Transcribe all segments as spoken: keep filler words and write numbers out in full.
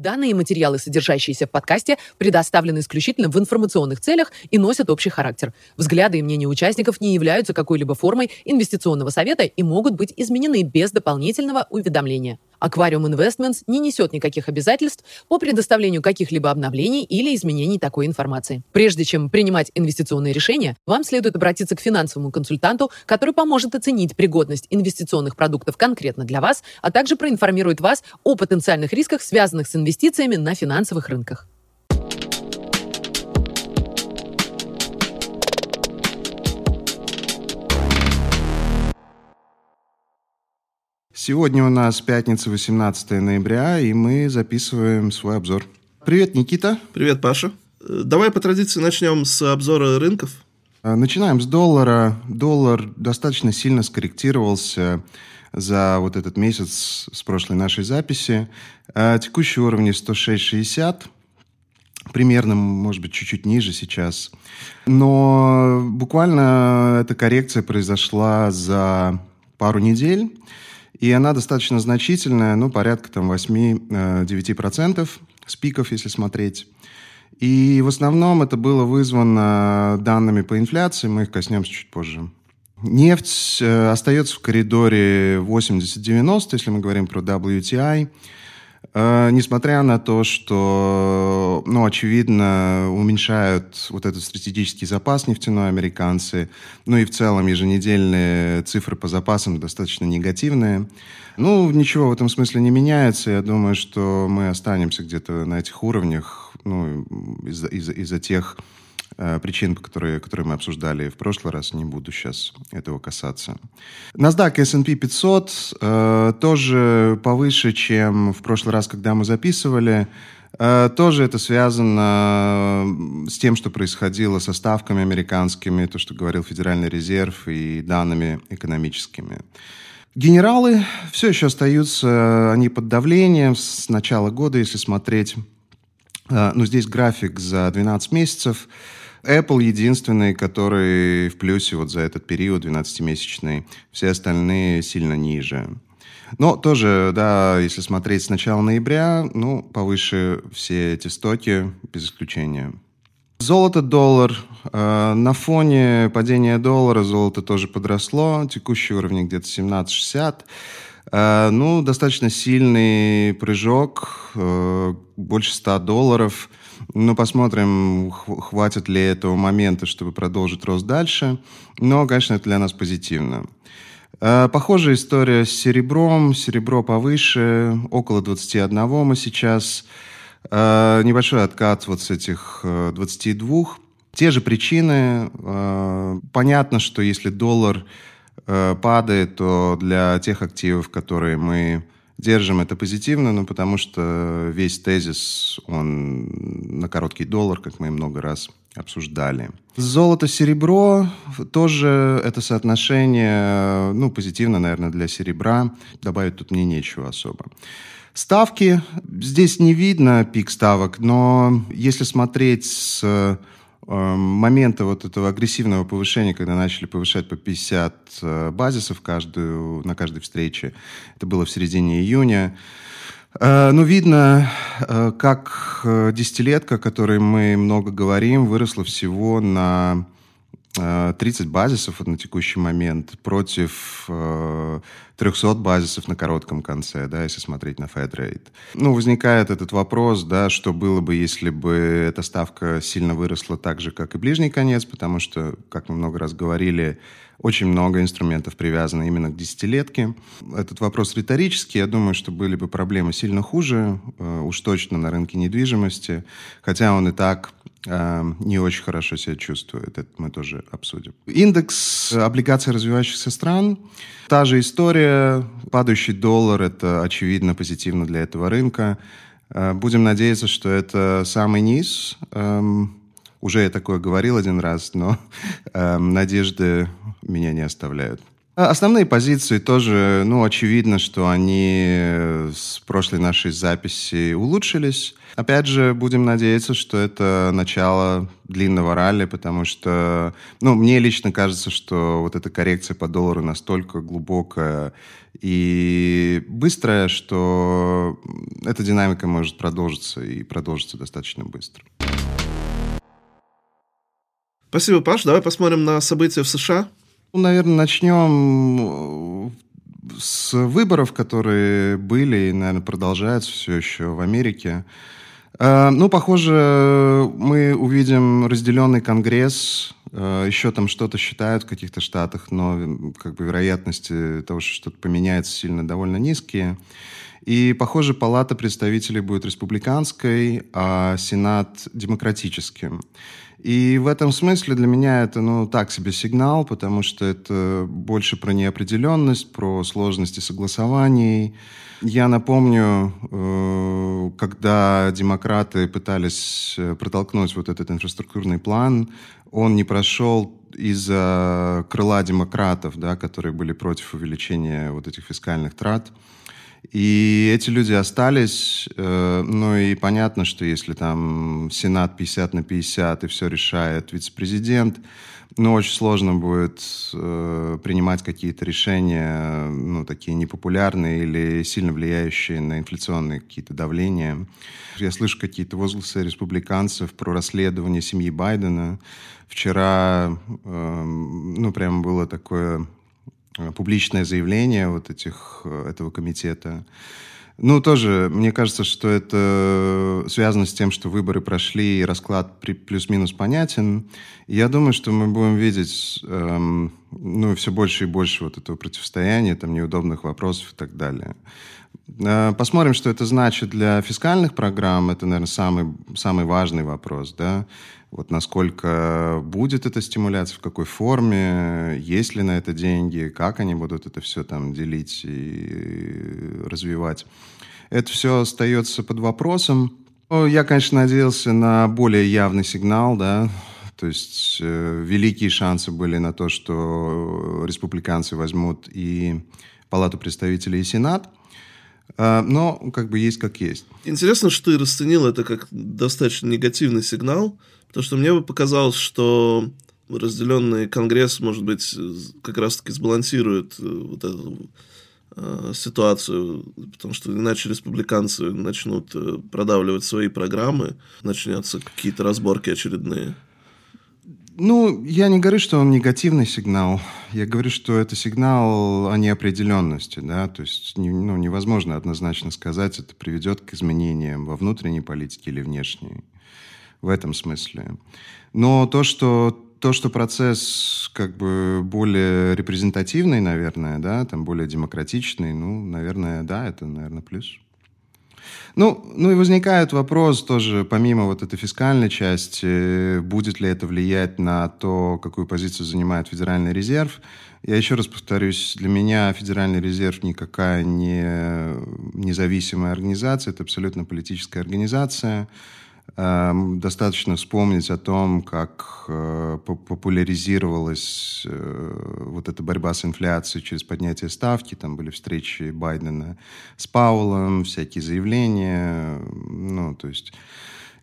Данные материалы, содержащиеся в подкасте, предоставлены исключительно в информационных целях и носят общий характер. Взгляды и мнения участников не являются какой-либо формой инвестиционного совета и могут быть изменены без дополнительного уведомления. Aquarium Investments не несет никаких обязательств по предоставлению каких-либо обновлений или изменений такой информации. Прежде чем принимать инвестиционные решения, вам следует обратиться к финансовому консультанту, который поможет оценить пригодность инвестиционных продуктов конкретно для вас, а также проинформирует вас о потенциальных рисках, связанных с инвестициями на финансовых рынках. Сегодня у нас пятница, восемнадцатое ноября, и мы записываем свой обзор. Привет, Никита. Привет, Паша. Давай по традиции начнем с обзора рынков. Начинаем с доллара. Доллар достаточно сильно скорректировался за вот этот месяц с прошлой нашей записи. Текущий уровень сто шесть шестьдесят. Примерно, может быть, чуть-чуть ниже сейчас. Но буквально эта коррекция произошла за пару недель. И она достаточно значительная, ну, порядка там восемь-девять процентов с пиков, если смотреть. И в основном это было вызвано данными по инфляции, мы их коснемся чуть позже. Нефть остается в коридоре восемьдесят-девяносто, если мы говорим про дабл ю ти ай. Несмотря на то, что, ну, очевидно, уменьшают вот этот стратегический запас нефтяной американцы, ну и в целом еженедельные цифры по запасам достаточно негативные. Ну, ничего в этом смысле не меняется. Я думаю, что мы останемся где-то на этих уровнях, ну, из-за, из-за, из-за тех э, причин, которые, которые мы обсуждали в прошлый раз. Не буду сейчас этого касаться. NASDAQ и эс энд пи пятьсот э, тоже повыше, чем в прошлый раз, когда мы записывали. Тоже это связано с тем, что происходило со ставками американскими, то, что говорил Федеральный резерв, и данными экономическими. Генералы все еще остаются, они под давлением с начала года, если смотреть. Ну, здесь график за двенадцать месяцев. Apple единственный, который в плюсе вот за этот период двенадцатимесячный. Все остальные сильно ниже. Но тоже, да, если смотреть с начала ноября, ну, повыше все эти стоки, без исключения. Золото-доллар. Э, на фоне падения доллара золото тоже подросло. Текущий уровень где-то семнадцать шестьдесят. Э, ну, достаточно сильный прыжок, э, больше ста долларов. Ну, посмотрим, хватит ли этого момента, чтобы продолжить рост дальше. Но, конечно, это для нас позитивно. Похожая история с серебром. Серебро повыше, около двадцати одного мы сейчас. Небольшой откат вот с этих двадцати двух. Те же причины. Понятно, что если доллар падает, то для тех активов, которые мы держим, это позитивно, но потому что весь тезис, он на короткий доллар, как мы много раз обсуждали. Золото-серебро тоже это соотношение, ну, позитивно, наверное, для серебра. Добавить тут мне нечего особо. Ставки. Здесь не видно пик ставок, но если смотреть с э, момента вот этого агрессивного повышения, когда начали повышать по пятьдесят базисов каждую, на каждой встрече, это было в середине июня, ну, видно, как десятилетка, о которой мы много говорим, выросла всего на тридцать базисов вот на текущий момент против триста базисов на коротком конце, да, если смотреть на Fed-рейт. Ну, возникает этот вопрос, да, что было бы, если бы эта ставка сильно выросла так же, как и ближний конец, потому что, как мы много раз говорили, очень много инструментов привязано именно к десятилетке. Этот вопрос риторический. Я думаю, что были бы проблемы сильно хуже, э, уж точно на рынке недвижимости, хотя он и так э, не очень хорошо себя чувствует. Это мы тоже обсудим. Индекс облигаций развивающихся стран. Та же история. Падающий доллар – это, очевидно, позитивно для этого рынка. Э, будем надеяться, что это самый низ. Э, Уже я такое говорил один раз, но э, надежды меня не оставляют. Основные позиции тоже, ну, очевидно, что они с прошлой нашей записи улучшились. Опять же, будем надеяться, что это начало длинного ралли, потому что, ну, мне лично кажется, что вот эта коррекция по доллару настолько глубокая и быстрая, что эта динамика может продолжиться и продолжится достаточно быстро. Спасибо, Паш. Давай посмотрим на события в США. Ну, наверное, начнем с выборов, которые были и, наверное, продолжаются все еще в Америке. Ну, похоже, мы увидим разделенный Конгресс. Еще там что-то считают в каких-то штатах, но как бы вероятности того, что что-то поменяется, сильно довольно низкие. И, похоже, Палата представителей будет республиканской, а Сенат – демократическим. И в этом смысле для меня это, ну, так себе сигнал, потому что это больше про неопределенность, про сложности согласований. Я напомню, когда демократы пытались протолкнуть вот этот инфраструктурный план, он не прошел из-за крыла демократов, да, которые были против увеличения вот этих фискальных трат. И эти люди остались, э, ну и понятно, что если там Сенат пятьдесят на пятьдесят и все решает вице-президент, ну очень сложно будет э, принимать какие-то решения, ну такие непопулярные или сильно влияющие на инфляционные какие-то давления. Я слышу какие-то возгласы республиканцев про расследование семьи Байдена. Вчера, э, ну прям было такое... публичное заявление вот этих, этого комитета. Ну, тоже, мне кажется, что это связано с тем, что выборы прошли, и расклад при, плюс-минус понятен. И я думаю, что мы будем видеть, эм, ну, все больше и больше вот этого противостояния, там, неудобных вопросов и так далее. Э, посмотрим, что это значит для фискальных программ. Это, наверное, самый, самый важный вопрос, да. Вот насколько будет эта стимуляция, в какой форме, есть ли на это деньги, как они будут это все там делить и развивать. Это все остается под вопросом. Ну, я, конечно, надеялся на более явный сигнал, да. То есть э, великие шансы были на то, что республиканцы возьмут и Палату представителей, и Сенат. Но как бы есть как есть. Интересно, что ты расценил это как достаточно негативный сигнал, потому что мне бы показалось, что разделенный Конгресс, может быть, как раз-таки сбалансирует вот эту э, ситуацию, потому что иначе республиканцы начнут продавливать свои программы, начнутся какие-то разборки очередные. Ну, я не говорю, что он негативный сигнал. Я говорю, что это сигнал о неопределенности, да, то есть ну, невозможно однозначно сказать, это приведет к изменениям во внутренней политике или внешней. В этом смысле. Но то, что то, что процесс как бы более репрезентативный, наверное, да, там более демократичный, ну, наверное, да, это, наверное, плюс. Ну, ну и возникает вопрос тоже, помимо вот этой фискальной части, будет ли это влиять на то, какую позицию занимает Федеральный резерв. Я еще раз повторюсь, для меня Федеральный резерв никакая не независимая организация, это абсолютно политическая организация. Достаточно вспомнить о том, как э, популяризировалась э, вот эта борьба с инфляцией через поднятие ставки. Там были встречи Байдена с Пауэллом, всякие заявления. Ну, то есть...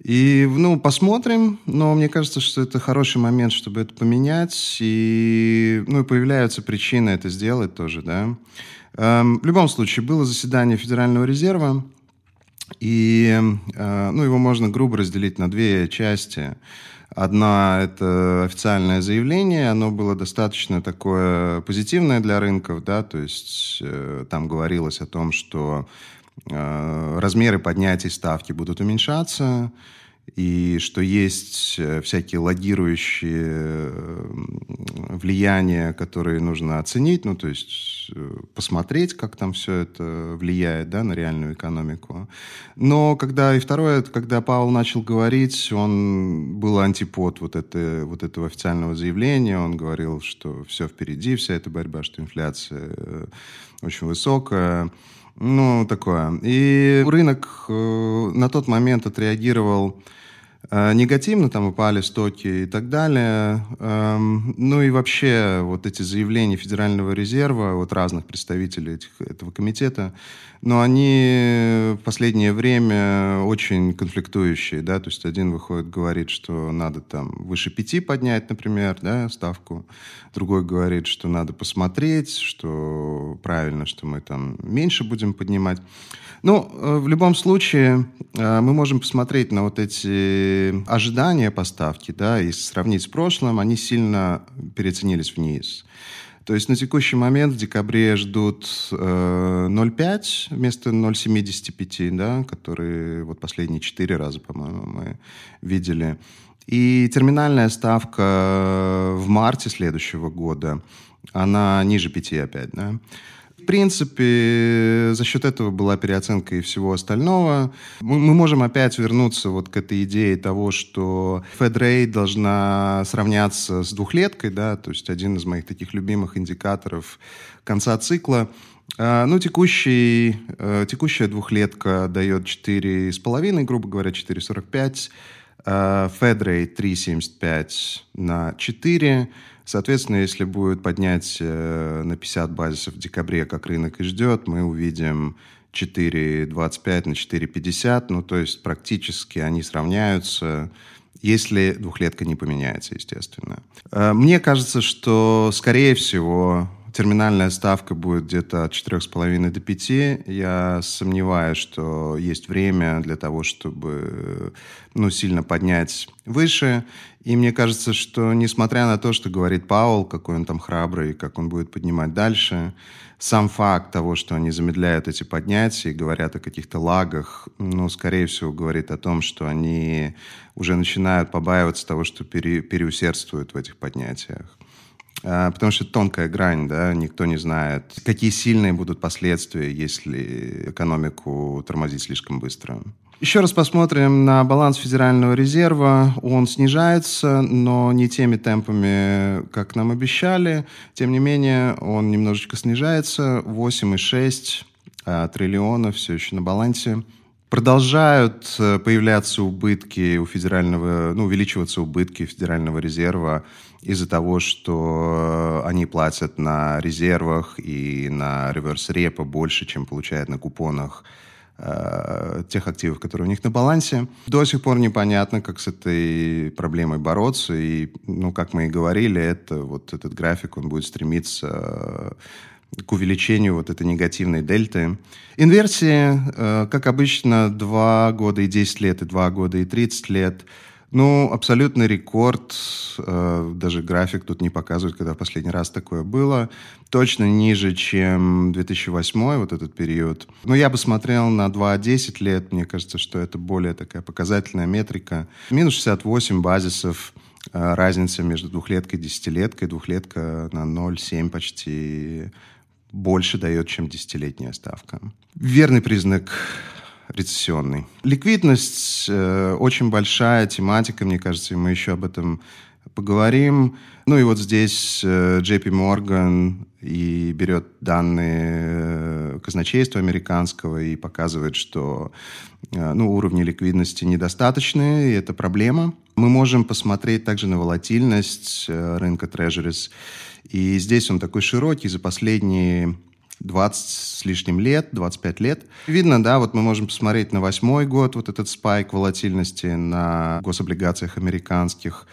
И, ну, посмотрим. Но мне кажется, что это хороший момент, чтобы это поменять. И, ну, и появляются причины это сделать тоже, да. Э, в любом случае, было заседание Федерального резерва. И э, ну, его можно грубо разделить на две части. Одна – это официальное заявление. Оно было достаточно такое позитивное для рынков. Да? То есть э, там говорилось о том, что э, размеры поднятий ставки будут уменьшаться. И что есть всякие логирующие влияния, которые нужно оценить, ну, то есть посмотреть, как там все это влияет, да, на реальную экономику. Но когда, и второе, когда Пауэлл начал говорить, он был антипод вот, это, вот этого официального заявления, он говорил, что все впереди, вся эта борьба, что инфляция очень высокая. Ну, такое. И рынок э, на тот момент отреагировал негативно, там упали стоки и так далее. Ну и вообще вот эти заявления Федерального резерва, вот разных представителей этих, этого комитета, но они в последнее время очень конфликтующие, да, то есть один выходит, говорит, что надо там выше пяти поднять, например, да, ставку, другой говорит, что надо посмотреть, что правильно, что мы там меньше будем поднимать. Ну, в любом случае, мы можем посмотреть на вот эти ожидания поставки, да, и сравнить с прошлым, они сильно переоценились вниз. То есть на текущий момент в декабре ждут ноль целых пять десятых вместо ноль целых семьдесят пять сотых, да, которые вот последние четыре раза, по-моему, мы видели. И терминальная ставка в марте следующего года, она ниже пяти опять, да. В принципе, за счет этого была переоценка и всего остального. Мы, мы можем опять вернуться вот к этой идее того, что Федрейт должна сравняться с двухлеткой, да, то есть один из моих таких любимых индикаторов конца цикла. Ну, текущий, текущая двухлетка дает четыре целых пять десятых, грубо говоря, четыре целых сорок пять сотых. Федрейт три целых семьдесят пять сотых на четыре. Соответственно, если будет поднять э, на пятьдесят базисов в декабре, как рынок и ждет, мы увидим четыре целых двадцать пять сотых на четыре целых пятьдесят сотых. Ну, то есть практически они сравняются, если двухлетка не поменяется, естественно. Э, мне кажется, что, скорее всего, терминальная ставка будет где-то от четырех целых пяти десятых до пяти. Я сомневаюсь, что есть время для того, чтобы ну, сильно поднять выше. И мне кажется, что несмотря на то, что говорит Пауэлл, какой он там храбрый, как он будет поднимать дальше, сам факт того, что они замедляют эти поднятия и говорят о каких-то лагах, ну, скорее всего, говорит о том, что они уже начинают побаиваться того, что пере- переусердствуют в этих поднятиях. Потому что это тонкая грань, да, никто не знает, какие сильные будут последствия, если экономику тормозить слишком быстро. Еще раз посмотрим на баланс Федерального резерва. Он снижается, но не теми темпами, как нам обещали. Тем не менее, он немножечко снижается. восемь целых шесть десятых триллиона все еще на балансе. Продолжают появляться убытки у федерального, ну, увеличиваться убытки Федерального резерва из-за того, что они платят на резервах и на реверс-репо больше, чем получают на купонах э, тех активов, которые у них на балансе. До сих пор непонятно, как с этой проблемой бороться. И, ну, как мы и говорили, это, вот этот график, он будет стремиться... Э, к увеличению вот этой негативной дельты. Инверсии, э, как обычно, два года и десять лет, и два года и тридцать лет. Ну, абсолютный рекорд. Э, даже график тут не показывает, когда в последний раз такое было. Точно ниже, чем две тысячи восьмой, вот этот период. Но я бы смотрел на два десять лет. Мне кажется, что это более такая показательная метрика. Минус шестьдесят восемь базисов. Э, разница между двухлеткой и десятилеткой. Двухлетка на ноль целых семь десятых почти... больше дает, чем десятилетняя ставка. Верный признак рецессионный. Ликвидность э, очень большая тематика, мне кажется, и мы еще об этом поговорим. Ну и вот здесь э, джей пи Morgan и берет данные э, казначейства американского и показывает, что э, ну, уровни ликвидности недостаточны, и это проблема. Мы можем посмотреть также на волатильность э, рынка трежерис. И здесь он такой широкий, за последние двадцать с лишним лет, двадцать пять лет. Видно, да, вот мы можем посмотреть на восьмой год, вот этот спайк волатильности на гособлигациях американских.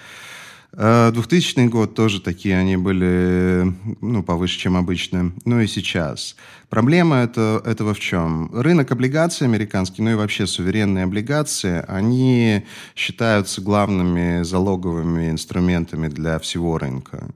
двухтысячный год тоже такие, они были, ну, повыше, чем обычно. Ну и сейчас. Проблема это, этого в чем? Рынок облигаций американский, ну и вообще суверенные облигации, они считаются главными залоговыми инструментами для всего рынка.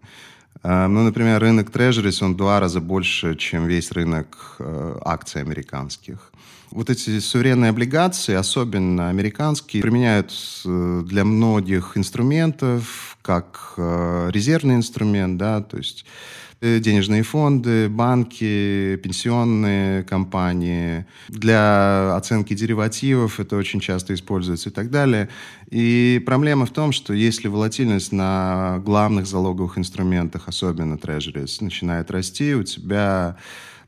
Ну, например, рынок трежерис, он в два раза больше, чем весь рынок э, акций американских. Вот эти суверенные облигации, особенно американские, применяют для многих инструментов, как э, резервный инструмент, да, то есть денежные фонды, банки, пенсионные компании. Для оценки деривативов это очень часто используется и так далее. И проблема в том, что если волатильность на главных залоговых инструментах, особенно трежерис, начинает расти, у тебя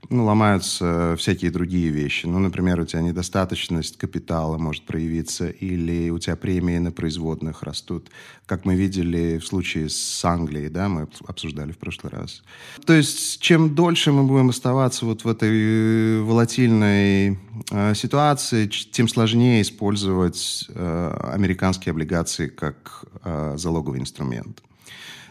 Ну, ломаются всякие другие вещи. Ну, например, у тебя недостаточность капитала может проявиться, или у тебя премии на производных растут, как мы видели в случае с Англией, да, мы обсуждали в прошлый раз. То есть, чем дольше мы будем оставаться вот в этой волатильной э, ситуации, тем сложнее использовать э, американские облигации как э, залоговый инструмент.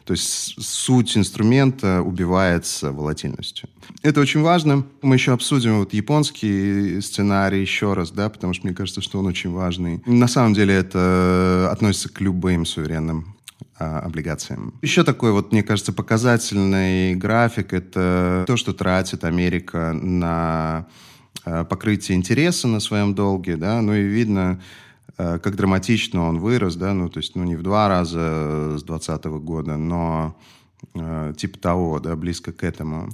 То есть суть инструмента убивается волатильностью. Это очень важно. Мы еще обсудим вот японский сценарий еще раз, да, потому что мне кажется, что он очень важный. На самом деле это относится к любым суверенным а, облигациям. Еще такой, вот, мне кажется, показательный график – это то, что тратит Америка на а, покрытие интереса на своем долге. Да? Ну и видно, как драматично он вырос, да, ну, то есть, ну, не в два раза с двадцатого года, но э, типа того, да, близко к этому.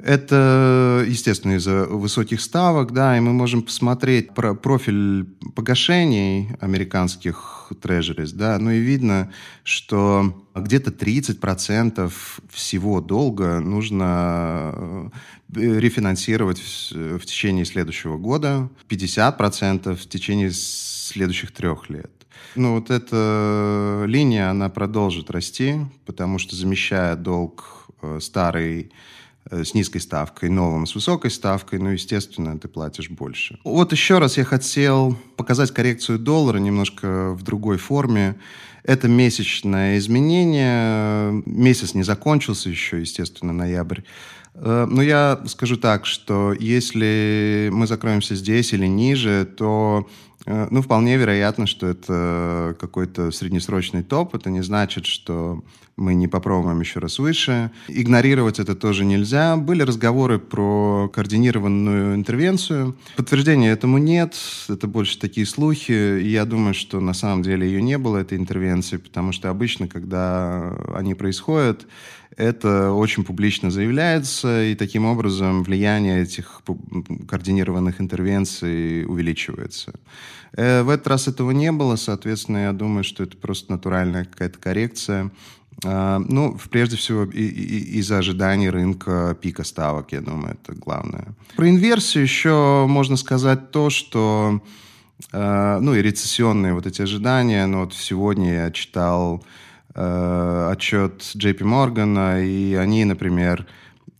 Это, естественно, из-за высоких ставок, да, и мы можем посмотреть про профиль погашений американских трежерис, да, ну, и видно, что где-то тридцать процентов всего долга нужно рефинансировать в, в течение следующего года, пятьдесят процентов в течение следующих трех лет. Ну, вот эта линия, она продолжит расти, потому что, замещая долг старый с низкой ставкой, новым с высокой ставкой, ну, естественно, ты платишь больше. Вот еще раз я хотел показать коррекцию доллара немножко в другой форме. Это месячное изменение. Месяц не закончился еще, естественно, ноябрь. Но я скажу так, что если мы закроемся здесь или ниже, то ну, вполне вероятно, что это какой-то среднесрочный топ. Это не значит, что мы не попробуем еще раз выше. Игнорировать это тоже нельзя. Были разговоры про координированную интервенцию. Подтверждения этому нет. Это больше такие слухи. И я думаю, что на самом деле ее не было, этой интервенции, потому что обычно, когда они происходят, это очень публично заявляется, и таким образом влияние этих координированных интервенций увеличивается. В этот раз этого не было, соответственно, я думаю, что это просто натуральная какая-то коррекция. Ну, прежде всего, из-за ожиданий рынка пика ставок, я думаю, это главное. Про инверсию еще можно сказать то, что... Ну и рецессионные вот эти ожидания. Но вот сегодня я читал э, отчет джей пи Morgan, и они, например,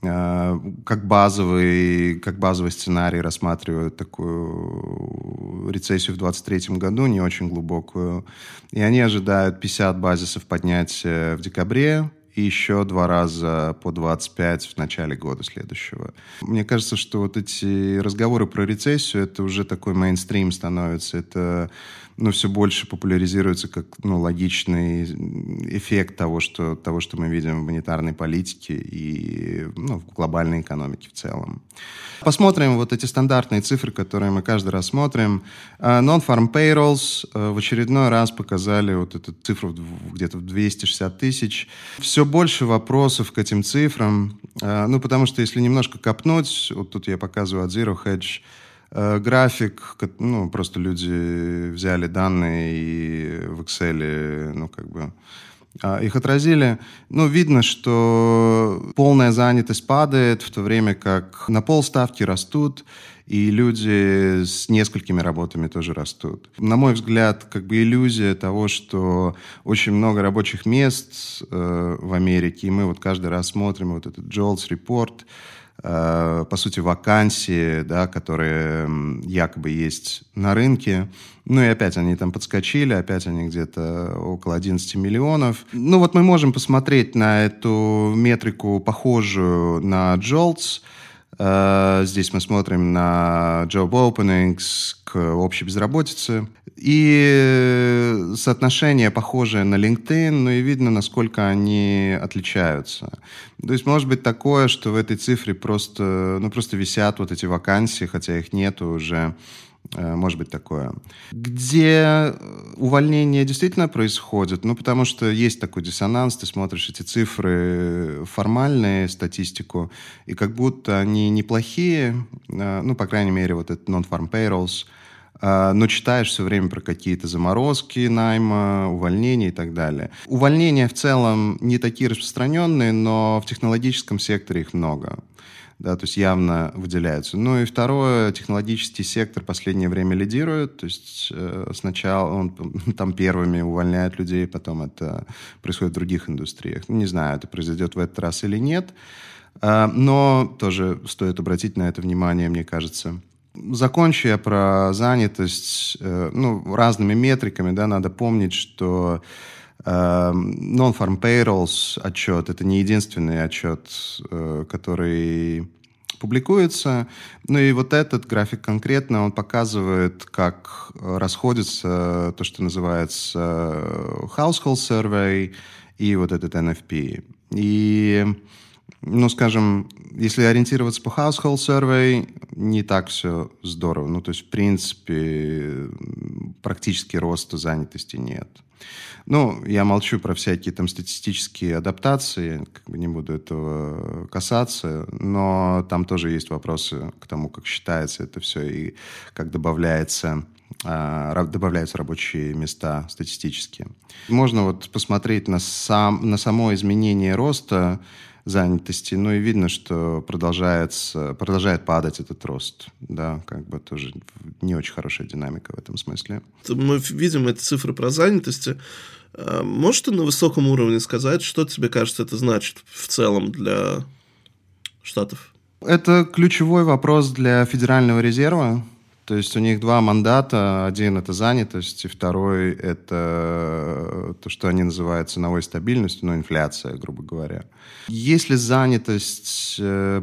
э, как, базовый, как базовый сценарий рассматривают такую рецессию в двадцать третьем году, не очень глубокую. И они ожидают пятьдесят базисов поднятия в декабре и еще два раза по двадцать пять в начале года следующего. Мне кажется, что вот эти разговоры про рецессию, это уже такой мейнстрим становится. Это ну, все больше популяризируется как ну, логичный эффект того что, того, что мы видим в монетарной политике и ну, в глобальной экономике в целом. Посмотрим вот эти стандартные цифры, которые мы каждый раз смотрим. Non-farm payrolls в очередной раз показали вот эту цифру где-то в двести шестьдесят тысяч. Все больше вопросов к этим цифрам, ну, потому что если немножко копнуть, вот тут я показываю от Zero Hedge э, график, ну, просто люди взяли данные и в Excel, ну, как бы, э, их отразили. Ну, видно, что полная занятость падает, в то время как на полставки растут, и люди с несколькими работами тоже растут. На мой взгляд, как бы иллюзия того, что очень много рабочих мест э, в Америке, и мы вот каждый раз смотрим вот этот джолтс report, э, по сути, вакансии, да, которые якобы есть на рынке. Ну и опять они там подскочили, опять они где-то около одиннадцать миллионов. Ну вот мы можем посмотреть на эту метрику, похожую на джолтс. Здесь мы смотрим на job openings к общей безработице. И соотношение похожее на LinkedIn, но и видно, насколько они отличаются. То есть может быть такое, что в этой цифре просто, ну, просто висят вот эти вакансии, хотя их нету уже. Может быть такое. Где увольнение действительно происходит? Ну, потому что есть такой диссонанс. Ты смотришь эти цифры формальные, статистику, и как будто они неплохие. Ну, по крайней мере, вот этот non-farm payrolls. Но читаешь все время про какие-то заморозки найма, увольнения и так далее. Увольнения в целом не такие распространенные, но в технологическом секторе их много. да, то есть явно выделяются. Ну и второе, технологический сектор в последнее время лидирует, то есть э, сначала он там первыми увольняет людей, потом это происходит в других индустриях. Ну, не знаю, это произойдет в этот раз или нет, э, но тоже стоит обратить на это внимание, мне кажется. Закончу я про занятость, э, ну, разными метриками, да, надо помнить, что Uh, Non-farm payrolls отчет — это не единственный отчет, uh, который публикуется. Ну и вот этот график конкретно, он показывает, как расходится то, что называется household survey и вот этот эн эф пи. И, ну, скажем, если ориентироваться по household survey, не так все здорово. Ну, то есть, в принципе, практически роста занятости нет. Ну, я молчу про всякие там статистические адаптации, как бы не буду этого касаться, но там тоже есть вопросы к тому, как считается это все и как добавляется, э, добавляются рабочие места статистические. Можно вот посмотреть на, сам, на само изменение роста занятости, ну и видно, что продолжается, продолжает падать этот рост. Да, как бы тоже не очень хорошая динамика в этом смысле. Мы видим эти цифры про занятости. Можешь ты на высоком уровне сказать, что тебе кажется это значит в целом для штатов? Это ключевой вопрос для Федерального резерва. То есть у них два мандата. Один – это занятость, и второй – это то, что они называют ценовой стабильностью, ну, инфляция, грубо говоря. Если занятость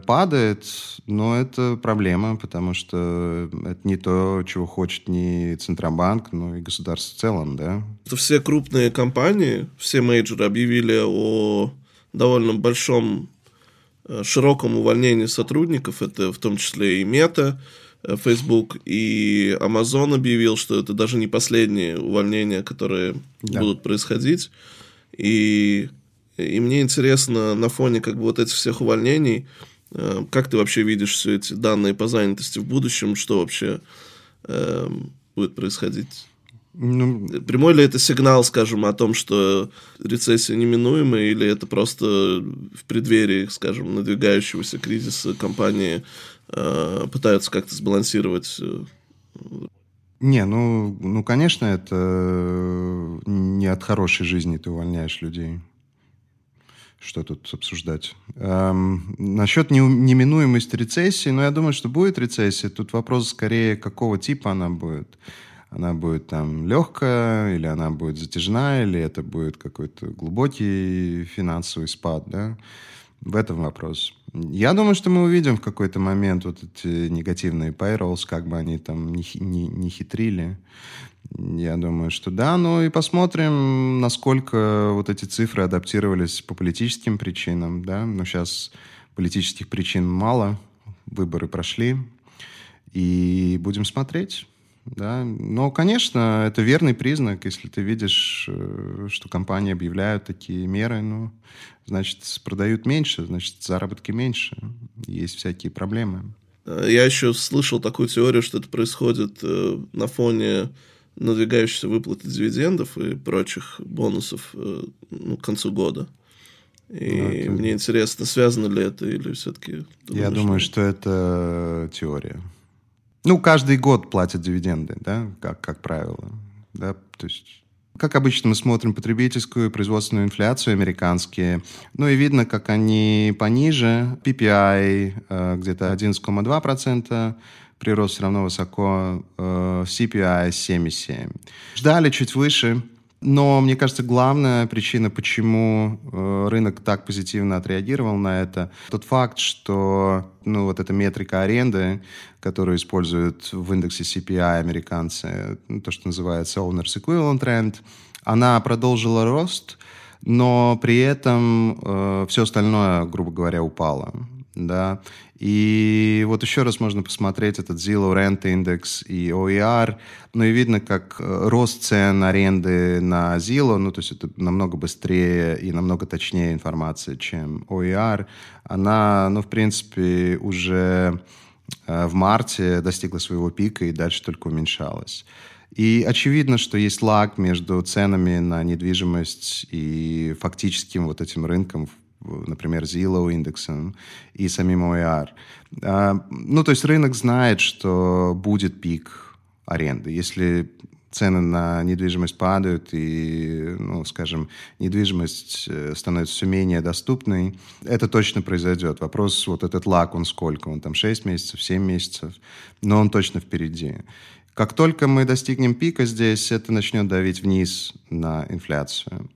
падает, ну, это проблема, потому что это не то, чего хочет ни Центробанк, но и государство в целом, да. Это все крупные компании, все мейджоры объявили о довольно большом, широком увольнении сотрудников. Это в том числе и Мета, Facebook и Amazon объявил, что это даже не последние увольнения, которые да. будут происходить. И, и мне интересно на фоне как бы вот этих всех увольнений, как ты вообще видишь все эти данные по занятости в будущем, что вообще э, будет происходить? Ну, прямой ли это сигнал, скажем, о том, что рецессия неминуема, или это просто в преддверии, скажем, надвигающегося кризиса компании э, пытаются как-то сбалансировать? Не, ну, ну, конечно, это не от хорошей жизни ты увольняешь людей. Что тут обсуждать? Эм, насчет неминуемости рецессии, ну, я думаю, что будет рецессия. Тут вопрос скорее, какого типа она будет. Она будет там легкая, или она будет затяжная, или это будет какой-то глубокий финансовый спад, да? В этом вопрос. Я думаю, что мы увидим в какой-то момент вот эти негативные payrolls, как бы они там не, не, не хитрили. Я думаю, что да. Ну и посмотрим, насколько вот эти цифры адаптировались по политическим причинам, да? Но сейчас политических причин мало, выборы прошли, и будем смотреть. Да? Но, конечно, это верный признак. Если ты видишь, что компании объявляют такие меры, ну, значит, продают меньше, значит, заработки меньше. Есть всякие проблемы. Я еще слышал такую теорию, что это происходит на фоне надвигающейся выплаты дивидендов и прочих бонусов, ну, к концу года. И ну, это... мне интересно, связано ли это или все-таки... Думаешь, Я думаю, что... что это теория. Ну, каждый год платят дивиденды, да, как, как правило. Да? То есть, как обычно, мы смотрим потребительскую и производственную инфляцию американские. Ну, и видно, как они пониже. пи пи ай где-то одиннадцать целых два процента. Прирост все равно высоко. си пи ай семь целых семь десятых процента. Ждали чуть выше. Но, мне кажется, главная причина, почему э, рынок так позитивно отреагировал на это, тот факт, что ну, вот эта метрика аренды, которую используют в индексе си пи ай американцы, то, что называется Owner's Equivalent Rent, она продолжила рост, но при этом э, все остальное, грубо говоря, упало. Да? И вот еще раз можно посмотреть этот Zillow Rent Index и о и ар. Ну и видно, как рост цен аренды на Zillow, ну то есть это намного быстрее и намного точнее информация, чем о и ар. Она, ну в принципе, уже в марте достигла своего пика и дальше только уменьшалась. И очевидно, что есть лаг между ценами на недвижимость и фактическим вот этим рынком, например, Zillow индексом и самим о и ар. Ну, то есть рынок знает, что будет пик аренды. Если цены на недвижимость падают и, ну, скажем, недвижимость становится все менее доступной, это точно произойдет. Вопрос, вот этот лаг, он сколько? Он там шесть месяцев, семь месяцев, но он точно впереди. Как только мы достигнем пика здесь, это начнет давить вниз на инфляцию.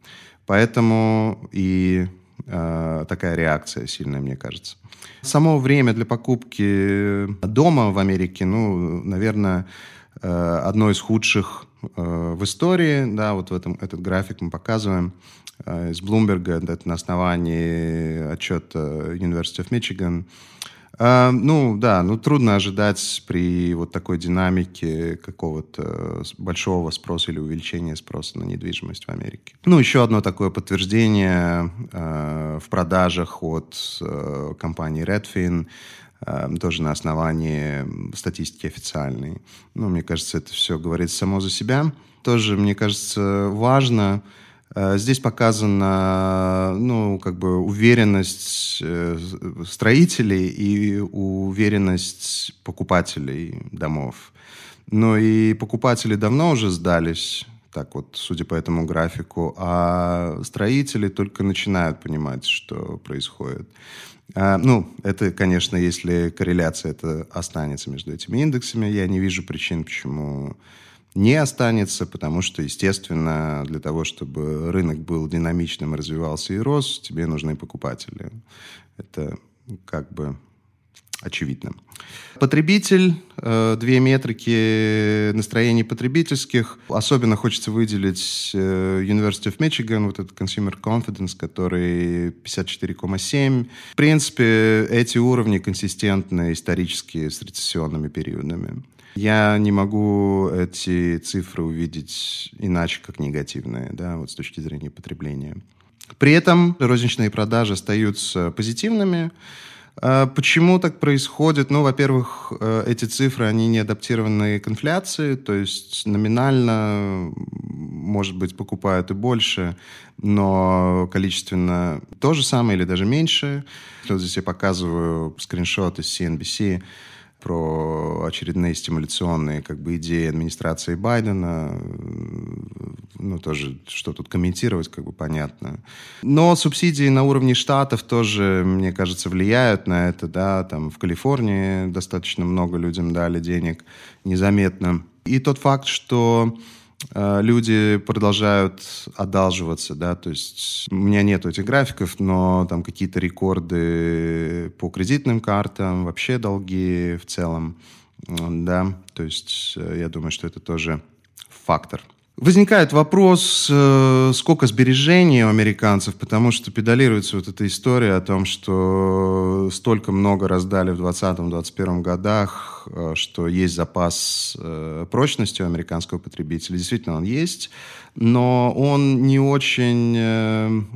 Поэтому и э, такая реакция сильная, мне кажется. Само время для покупки дома в Америке, ну, наверное, э, одно из худших э, в истории. Да, вот в этом, этот график мы показываем э, из Bloomberg, это на основании отчета University of Michigan. Uh, ну, да, ну трудно ожидать при вот такой динамике какого-то большого спроса или увеличения спроса на недвижимость в Америке. Ну, еще одно такое подтверждение uh, в продажах от uh, компании Redfin, uh, тоже на основании статистики официальной. Ну, мне кажется, это все говорит само за себя. Тоже, мне кажется, важно... Здесь показана, ну, как бы уверенность строителей и уверенность покупателей домов. Ну и покупатели давно уже сдались, так вот, судя по этому графику, а строители только начинают понимать, что происходит. А, ну, это, конечно, если корреляция это останется между этими индексами, я не вижу причин, почему... не останется, потому что, естественно, для того, чтобы рынок был динамичным, развивался и рос, тебе нужны покупатели. Это как бы очевидно. Потребитель, две метрики настроений потребительских. Особенно хочется выделить University of Michigan, вот этот Consumer Confidence, который пятьдесят четыре целых семь десятых. В принципе, эти уровни консистентны исторически с рецессионными периодами. Я не могу эти цифры увидеть иначе, как негативные, да, вот с точки зрения потребления. При этом розничные продажи остаются позитивными. Почему так происходит? Ну, во-первых, эти цифры, они не адаптированы к инфляции, то есть номинально, может быть, покупают и больше, но количественно то же самое или даже меньше. Вот здесь я показываю скриншот из си эн би си, про очередные стимуляционные как бы, идеи администрации Байдена. Ну, тоже, что тут комментировать, как бы понятно. Но субсидии на уровне штатов тоже, мне кажется, влияют на это. Да? Там в Калифорнии достаточно много людям дали денег незаметно. И тот факт, что э, люди продолжают одалживаться. Да? То есть у меня нет этих графиков, но там какие-то рекорды по кредитным картам, вообще долги в целом. Да? То есть я думаю, что это тоже фактор. Возникает вопрос, сколько сбережений у американцев, потому что педалируется вот эта история о том, что столько много раздали в двадцатом-двадцать первом годах, что есть запас прочности у американского потребителя. Действительно, он есть, но он не очень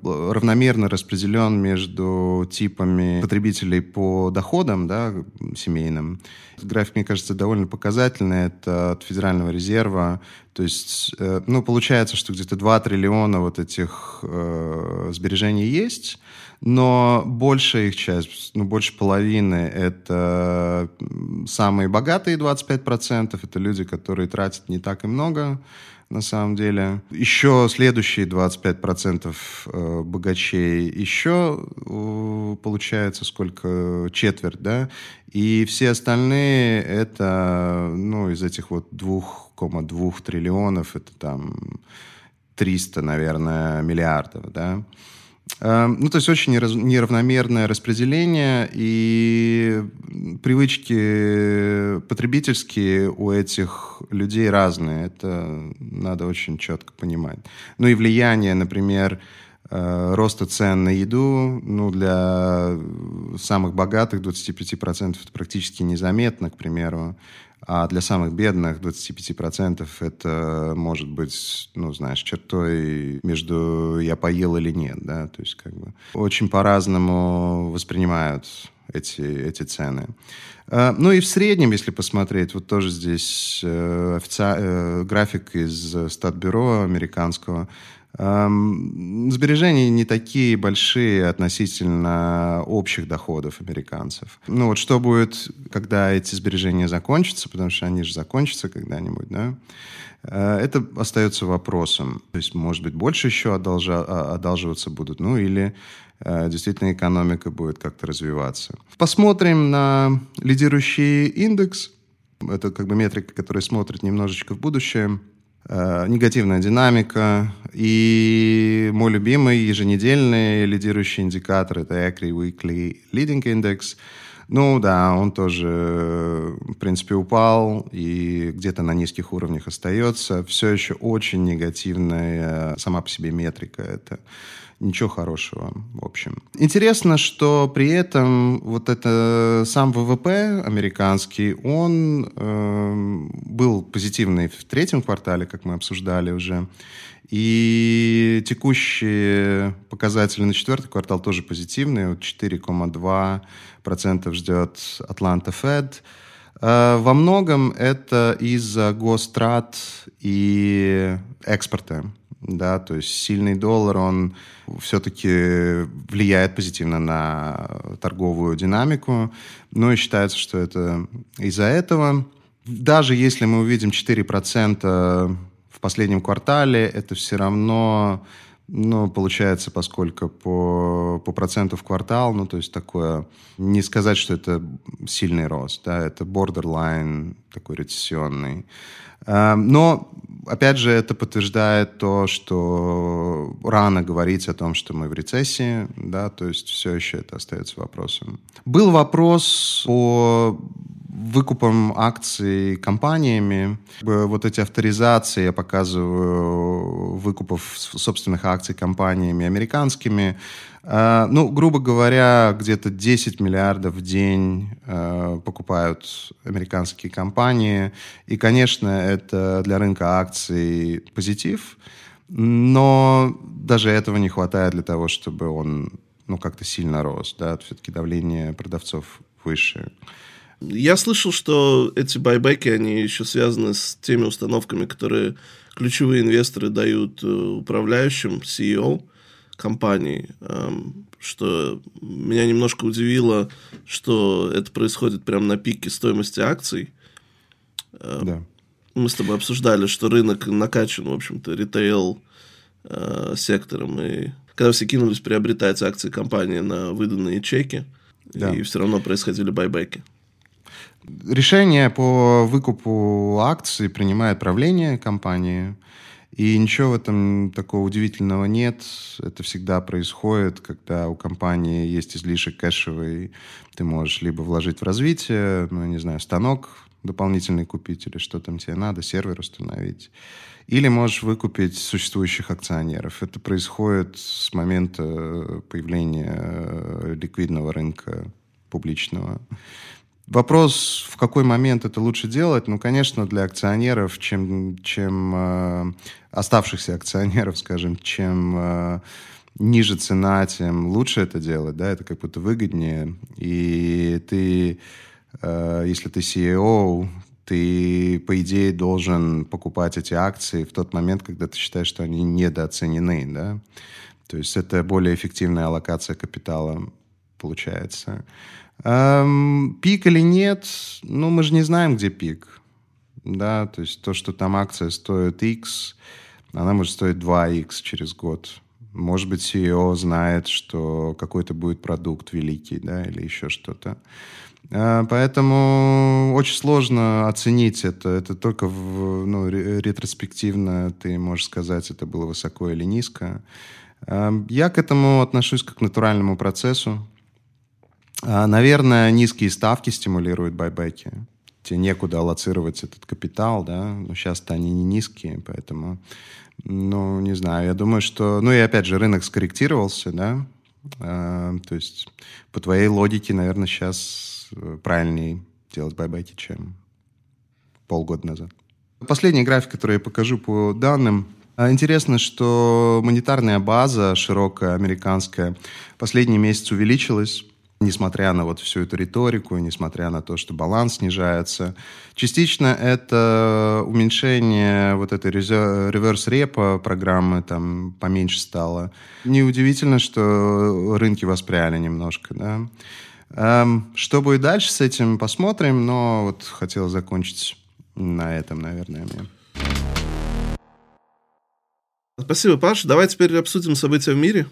равномерно распределен между типами потребителей по доходам, да, семейным. График, мне кажется, довольно показательный. Это от Федерального резерва. То есть, ну, получается, что где-то два триллиона вот этих э, сбережений есть, но большая их часть, ну, больше половины, это самые богатые двадцать пять процентов, это люди, которые тратят не так и много, на самом деле. Еще следующие двадцать пять процентов богачей еще, получается, сколько? Четверть, да? И все остальные, это, ну, из этих вот два целых две десятых триллионов, это там триста, наверное, миллиардов, да? Ну, то есть очень неравномерное распределение, и привычки потребительские у этих людей разные. Это надо очень четко понимать. Ну и влияние, например, роста цен на еду, ну, для самых богатых двадцать пять процентов это практически незаметно, к примеру. А для самых бедных двадцать пять процентов это может быть, ну, знаешь, чертой между «я поел» или «нет». Да? То есть, как бы, очень по-разному воспринимают эти, эти цены. Ну и в среднем, если посмотреть, вот тоже здесь офици... график из Статбюро американского, Сбережения не такие большие относительно общих доходов американцев. Ну вот что будет, когда эти сбережения закончатся, потому что они же закончатся когда-нибудь, да? Это остается вопросом. То есть, может быть, больше еще одолжа... одалживаться будут, ну или действительно экономика будет как-то развиваться. Посмотрим на лидирующий индекс. Это как бы метрика, которая смотрит немножечко в будущее. Негативная динамика. И мой любимый еженедельный лидирующий индикатор — это и си ар и Weekly Leading Index. Ну да, он тоже, в принципе, упал и где-то на низких уровнях остается. Все еще очень негативная сама по себе метрика. Это ничего хорошего, в общем. Интересно, что при этом вот это сам ВВП американский, он э, был позитивный в третьем квартале, как мы обсуждали уже. И текущие показатели на четвертый квартал тоже позитивные. четыре целых два процента ждет Атланта Фед. Во многом это из-за гострат и экспорта. Да, то есть сильный доллар, он все-таки влияет позитивно на торговую динамику. Ну и считается, что это из-за этого. Даже если мы увидим четыре процента в последнем квартале, это все равно, ну, получается, поскольку по, по проценту в квартал, ну, то есть такое, не сказать, что это сильный рост, да, это borderline такой рецессионный. Но, опять же, это подтверждает то, что рано говорить о том, что мы в рецессии, да, то есть все еще это остается вопросом. Был вопрос по выкупам акций компаниями. Вот эти авторизации я показываю выкупов собственных акций компаниями американскими. Ну, грубо говоря, где-то десять миллиардов в день покупают американские компании. И, конечно, это для рынка акций позитив, но даже этого не хватает для того, чтобы он, ну, как-то сильно рос. Да? Все-таки давление продавцов выше. Я слышал, что эти байбеки, они еще связаны с теми установками, которые ключевые инвесторы дают управляющим, си и о компаний, что меня немножко удивило, что это происходит прямо на пике стоимости акций. Да. Мы с тобой обсуждали, что рынок накачан, в общем-то, ритейл-сектором, и когда все кинулись приобретать акции компании на выданные чеки, да, и все равно происходили байбеки. Решение по выкупу акций принимает правление компании, и ничего в этом такого удивительного нет. Это всегда происходит, когда у компании есть излишек кэшевый, ты можешь либо вложить в развитие, ну, я не знаю, станок дополнительный купить или что там тебе надо, сервер установить. Или можешь выкупить существующих акционеров. Это происходит с момента появления ликвидного рынка публичного. Вопрос, в какой момент это лучше делать, ну, конечно, для акционеров, чем, чем э, оставшихся акционеров, скажем, чем э, ниже цена, тем лучше это делать, да, это как будто выгоднее, и ты, э, если ты си и о, ты, по идее, должен покупать эти акции в тот момент, когда ты считаешь, что они недооценены, да, то есть это более эффективная аллокация капитала получается. Эм, пик или нет, ну, мы же не знаем, где пик, да, то есть то, что там акция стоит X, она может стоить два икс через год. Может быть, си и о знает, что какой-то будет продукт великий, да, или еще что-то. Э, поэтому очень сложно оценить это, это только в, ну, ретроспективно ты можешь сказать, это было высоко или низко. Э, я к этому отношусь как к натуральному процессу. Наверное, низкие ставки стимулируют байбеки. Тебе некуда аллоцировать этот капитал, да. Но сейчас-то они не низкие, поэтому... Ну, не знаю, я думаю, что... Ну, и опять же, рынок скорректировался, да. А, то есть, по твоей логике, наверное, сейчас правильнее делать байбеки, чем полгода назад. Последний график, который я покажу по данным... Интересно, что монетарная база широкая, американская, последний месяц увеличилась. несмотря на вот всю эту риторику, несмотря на то, что баланс снижается. Частично это уменьшение вот этой реверс-репо программы там поменьше стало. Неудивительно, что рынки воспряли немножко, да. Что будет дальше с этим, посмотрим, но вот хотел закончить на этом, наверное, мне. Спасибо, Паш. Давай теперь обсудим события в мире.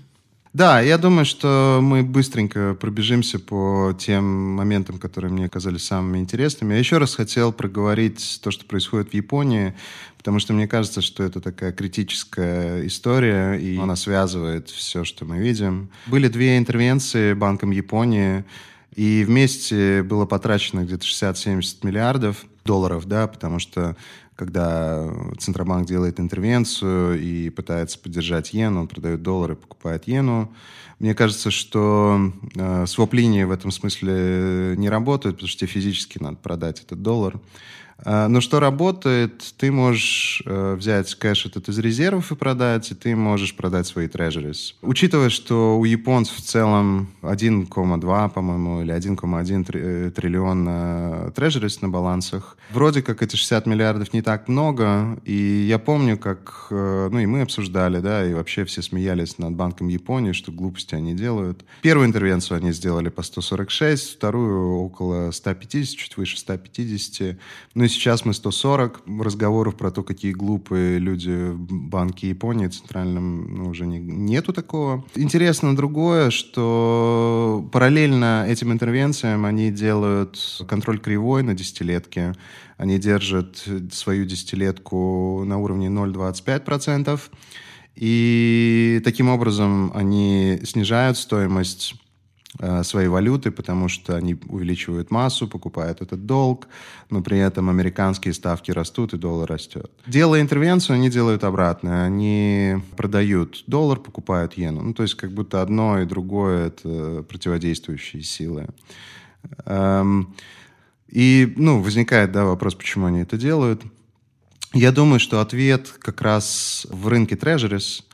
Да, я думаю, что мы быстренько пробежимся по тем моментам, которые мне казались самыми интересными. Я еще раз хотел проговорить то, что происходит в Японии, потому что мне кажется, что это такая критическая история, и она связывает все, что мы видим. Были две интервенции Банком Японии, и вместе было потрачено где-то шестьдесят-семьдесят миллиардов долларов, да, потому что когда Центробанк делает интервенцию и пытается поддержать иену, он продает доллары, покупает иену. Мне кажется, что э, своп-линии в этом смысле не работают, потому что тебе физически надо продать этот доллар. Э, но что работает? Ты можешь э, взять кэш этот из резервов и продать, и ты можешь продать свои трежерис. Учитывая, что у японцев в целом один и два, по-моему, или один и один триллион трежерис на балансах, вроде как эти шестьдесят миллиардов не так много, и я помню, как, ну и мы обсуждали, да, и вообще все смеялись над Банком Японии, что глупости они делают. Первую интервенцию они сделали по сто сорок шесть, вторую около сто пятьдесят, чуть выше сто пятьдесят, ну и сейчас мы сто сорок. Разговоров про то, какие глупые люди в Банке Японии центральном, ну, уже не, нету такого. Интересно другое, что параллельно этим интервенциям они делают контроль кривой на десятилетке, они держат свою десятилетку на уровне ноль целых двадцать пять сотых процента. И таким образом они снижают стоимость э, своей валюты, потому что они увеличивают массу, покупают этот долг, но при этом американские ставки растут и доллар растет. Делая интервенцию, они делают обратное. Они продают доллар, покупают иену. Ну, то есть как будто одно и другое — это противодействующие силы. Эм... И, ну, возникает, да, вопрос, почему они это делают. Я думаю, что ответ как раз в рынке трежерис.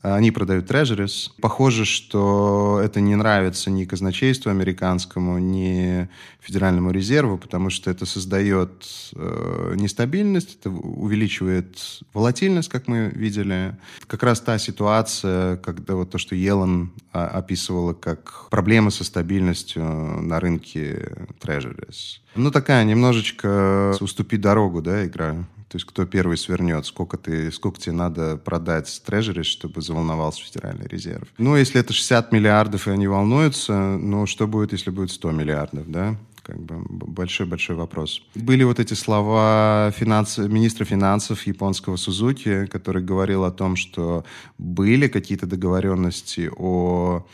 Они продают трежерис. Похоже, что это не нравится ни казначейству американскому, ни Федеральному резерву, потому что это создает э, нестабильность, это увеличивает волатильность, как мы видели. Как раз та ситуация, когда вот то, что Йеллен а, описывала как проблемы со стабильностью на рынке трежерис. Ну, такая немножечко «уступи дорогу», да, игра. То есть кто первый свернет, сколько, ты, сколько тебе надо продать трежерис, чтобы заволновался Федеральный резерв. Ну, если это шестьдесят миллиардов, и они волнуются, ну, что будет, если будет сто миллиардов, да? Как бы большой-большой вопрос. Были вот эти слова финанс... министра финансов японского Сузуки, который говорил о том, что были какие-то договоренности о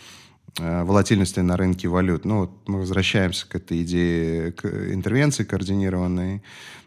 волатильности на рынке валют. Ну, вот мы возвращаемся к этой идее к интервенции координированной.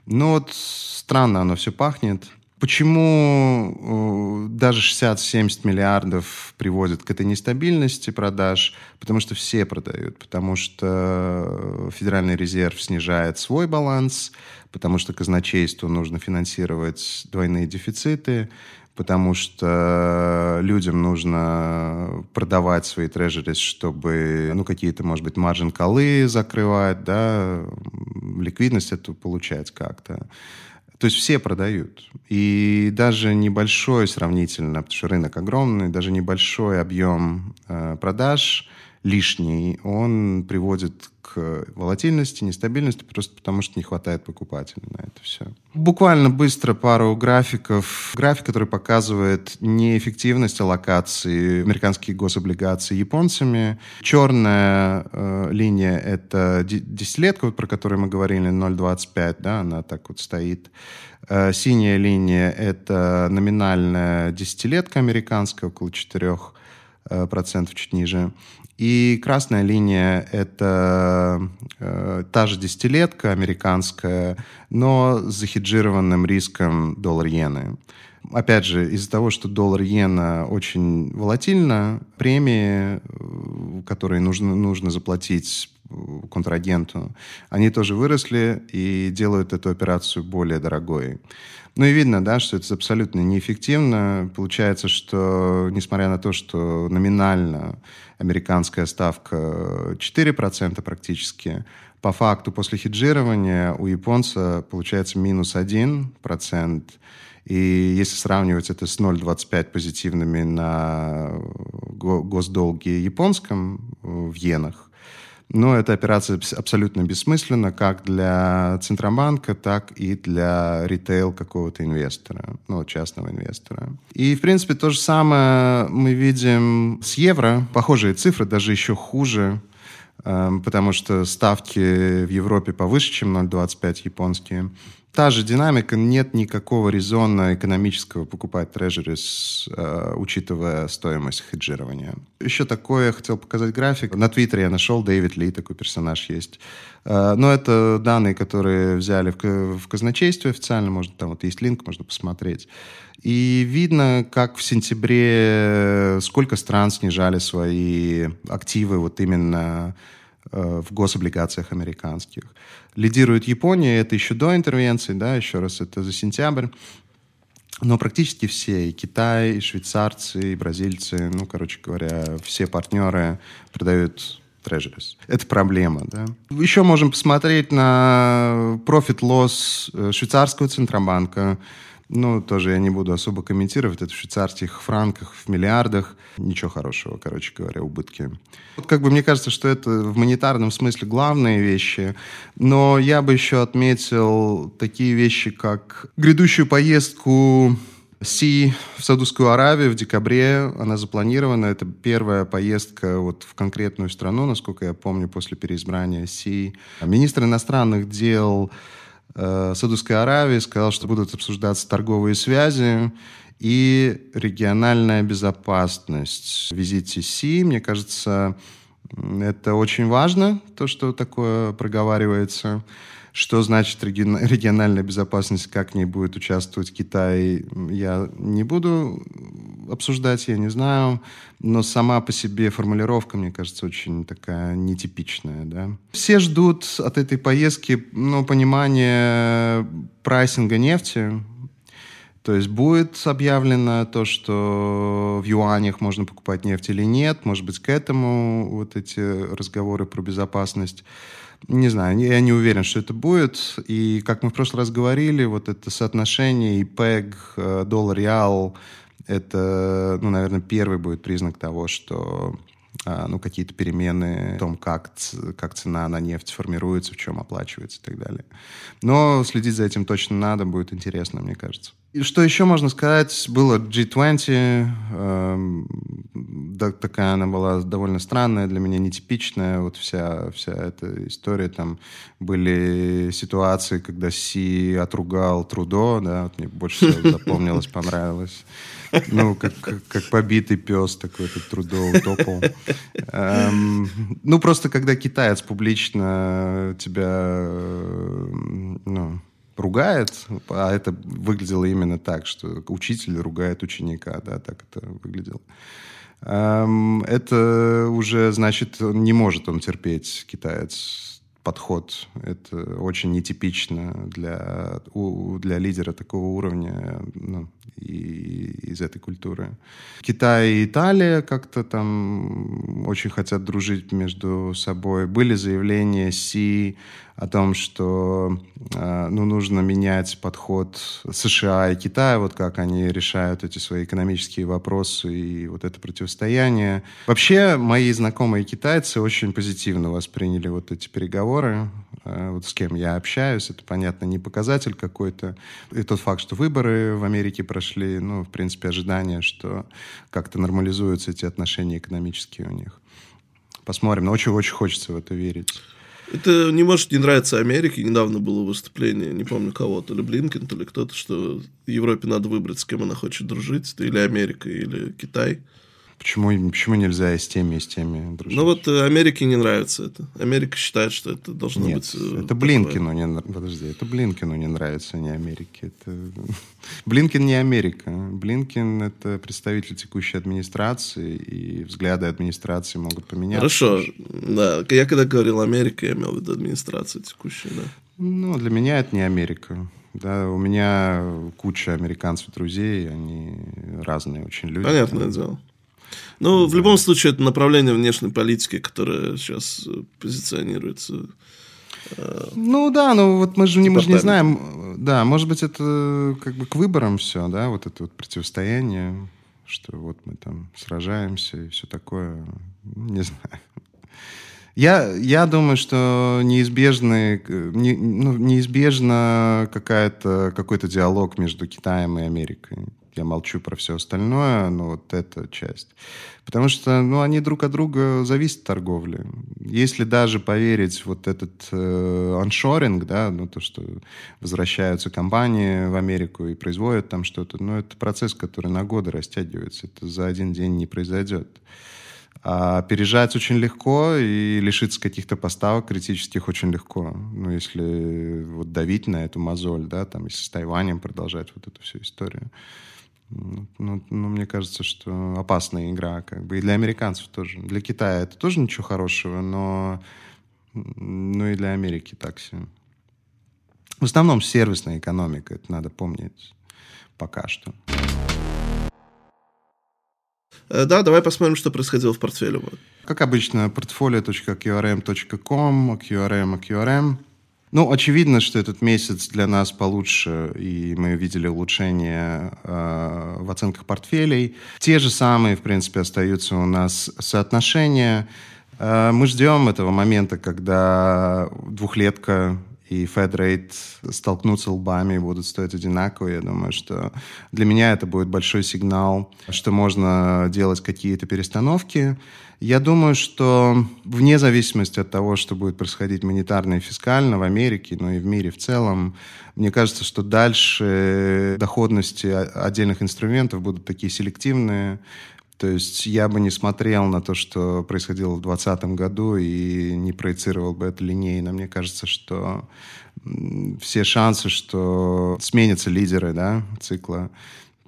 Ну, вот странно оно все пахнет. Почему даже шестьдесят-семьдесят миллиардов приводит к этой нестабильности продаж? Потому что все продают. Потому что Федеральный резерв снижает свой баланс, потому что казначейству нужно финансировать двойные дефициты, потому что людям нужно продавать свои трежерис, чтобы, ну, какие-то, может быть, маржин-коллы закрывать, да, ликвидность эту получать как-то. То есть все продают. И даже небольшой сравнительно, потому что рынок огромный, даже небольшой объем э, продаж лишний, он приводит к волатильности, нестабильности, просто потому что не хватает покупателей на это все. Буквально быстро пару графиков. График, который показывает неэффективность аллокации американских гособлигаций японцами. Черная э, линия — это десятилетка, про которую мы говорили, ноль целых двадцать пять сотых, да, она так вот стоит. Э, синяя линия — это номинальная десятилетка американская, около четыре процента, чуть ниже. И красная линия — это э, та же десятилетка американская, но с захеджированным риском доллар-иены. Опять же, из-за того, что доллар-иена очень волатильна, премии, которые нужно, нужно заплатить контрагенту, они тоже выросли и делают эту операцию более дорогой. Ну и видно, да, что это абсолютно неэффективно. Получается, что несмотря на то, что номинально американская ставка четыре процента практически, по факту после хеджирования у японца получается минус один процент. И если сравнивать это с ноль целых двадцать пять сотых позитивными на госдолги японском в йенах, но эта операция абсолютно бессмысленна как для Центробанка, так и для ритейл какого-то инвестора, ну, частного инвестора. И, в принципе, то же самое мы видим с евро. Похожие цифры, даже еще хуже, потому что ставки в Европе повыше, чем ноль целых двадцать пять сотых японские. Та же динамика, нет никакого резона экономического покупать трежерис, э, учитывая стоимость хеджирования. Еще такое, я хотел показать график. На Твиттере я нашел, Дэвид Ли, такой персонаж есть. Э, но это данные, которые взяли в, в казначействе официально, можно, там вот есть линк, можно посмотреть. И видно, как в сентябре, сколько стран снижали свои активы вот именно в гособлигациях американских. Лидирует Япония, это еще до интервенции, да, еще раз, это за сентябрь. Но практически все, и Китай, и швейцарцы, и бразильцы, ну, короче говоря, все партнеры продают трежерис. Это проблема, да. Еще можем посмотреть на profit-loss швейцарского Центробанка. Ну, тоже я не буду особо комментировать. Это в швейцарских франках, в миллиардах. Ничего хорошего, короче говоря, убытки. Вот как бы мне кажется, что это в монетарном смысле главные вещи. Но я бы еще отметил такие вещи, как грядущую поездку Си в Саудовскую Аравию в декабре. Она запланирована. Это первая поездка вот в конкретную страну, насколько я помню, после переизбрания Си. Министр иностранных дел Саудовской Аравии сказал, что будут обсуждаться торговые связи и региональная безопасность. В визите Си, мне кажется, это очень важно, то, что такое проговаривается. Что значит региональная безопасность, как в ней будет участвовать Китай, я не буду обсуждать, я не знаю. Но сама по себе формулировка, мне кажется, очень такая нетипичная. Да? Все ждут от этой поездки, ну, понимания прайсинга нефти. То есть будет объявлено то, что в юанях можно покупать нефть или нет. Может быть, к этому вот эти разговоры про безопасность. Не знаю, я не уверен, что это будет. И, как мы в прошлый раз говорили, вот это соотношение ай пи джи, доллар-реал, это, ну, наверное, первый будет признак того, что ну, какие-то перемены в том, как, как цена на нефть формируется, в чем оплачивается и так далее. Но следить за этим точно надо, будет интересно, мне кажется. И что еще можно сказать? Было джи твенти, э, да, такая она была довольно странная, для меня нетипичная. Вот вся, вся эта история, там были ситуации, когда Си отругал Трюдо, да, вот мне больше всего запомнилось, понравилось. Ну, как, как, как побитый пес такой, этот Трюдо утопал. Эм, ну, просто когда китаец публично тебя, ну, ругает, а это выглядело именно так, что учитель ругает ученика, да, так это выглядело. Эм, это уже, значит, не может он терпеть, китаец, подход. Это очень нетипично для, у, для лидера такого уровня, ну, и, и из этой культуры. Китай и Италия как-то там очень хотят дружить между собой. Были заявления Си о том, что ну, нужно менять подход США и Китая, вот как они решают эти свои экономические вопросы и вот это противостояние. Вообще, мои знакомые китайцы очень позитивно восприняли вот эти переговоры. Вот с кем я общаюсь, это, понятно, не показатель какой-то. И тот факт, что выборы в Америке прошли, ну, в принципе, ожидание, что как-то нормализуются эти отношения экономические у них. Посмотрим. Но очень-очень хочется в это верить. Это не может не нравиться Америке. Недавно было выступление, не помню кого, то ли Блинкен, то ли кто-то, что Европе надо выбрать, с кем она хочет дружить. Или Америка, или Китай. Почему, почему нельзя и с теми, и с теми дружить? Ну вот Америке не нравится это. Америка считает, что это должно Нет, быть... Нет, это Блинкену не нравится. Подожди, это Блинкену не нравится, не Америке. Это... Блинкен не Америка. Блинкен — это представитель текущей администрации, и взгляды администрации могут поменяться. Хорошо, да. Я когда говорил Америка, я имел в виду администрацию текущую, да. Ну, для меня это не Америка. Да, у меня куча американцев друзей, они разные очень люди. Понятное дело. Ну, да. В любом случае, это направление внешней политики, которое сейчас позиционируется. Ну да, ну вот мы же мы же не знаем, да, может быть, это как бы к выборам все, да, вот это вот противостояние, что вот мы там сражаемся и все такое, не знаю. Я, я думаю, что неизбежный, не, ну, неизбежно какая-то, какой-то диалог между Китаем и Америкой. Я молчу про все остальное, но вот эта часть. Потому что ну, они друг от друга зависят от торговли. Если даже поверить вот этот э, аншоринг, да, ну, то, что возвращаются компании в Америку и производят там что-то, ну, это процесс, который на годы растягивается. Это за один день не произойдет. А пережать очень легко и лишиться каких-то поставок критических очень легко. Ну, если вот давить на эту мозоль, да, там, если с Тайванем продолжать вот эту всю историю. Ну, ну, ну, мне кажется, что опасная игра, как бы, и для американцев тоже. Для Китая это тоже ничего хорошего, но, но и для Америки так себе. В основном сервисная экономика, это надо помнить пока что. Да, давай посмотрим, что происходило в портфеле. Как обычно, портфолио точка кью ар эм точка ком, QRM, QRM. Ну, очевидно, что этот месяц для нас получше, и мы видели улучшение э, в оценках портфелей. Те же самые, в принципе, остаются у нас соотношения. Э, мы ждем этого момента, когда двухлетка и Федрейт столкнутся лбами и будут стоить одинаково. Я думаю, что для меня это будет большой сигнал, что можно делать какие-то перестановки. Я думаю, что вне зависимости от того, что будет происходить монетарно и фискально в Америке, но и в мире в целом, мне кажется, что дальше доходности отдельных инструментов будут такие селективные. То есть я бы не смотрел на то, что происходило в двадцатом году, и не проецировал бы это линейно. Мне кажется, что все шансы, что сменятся лидеры, да, цикла,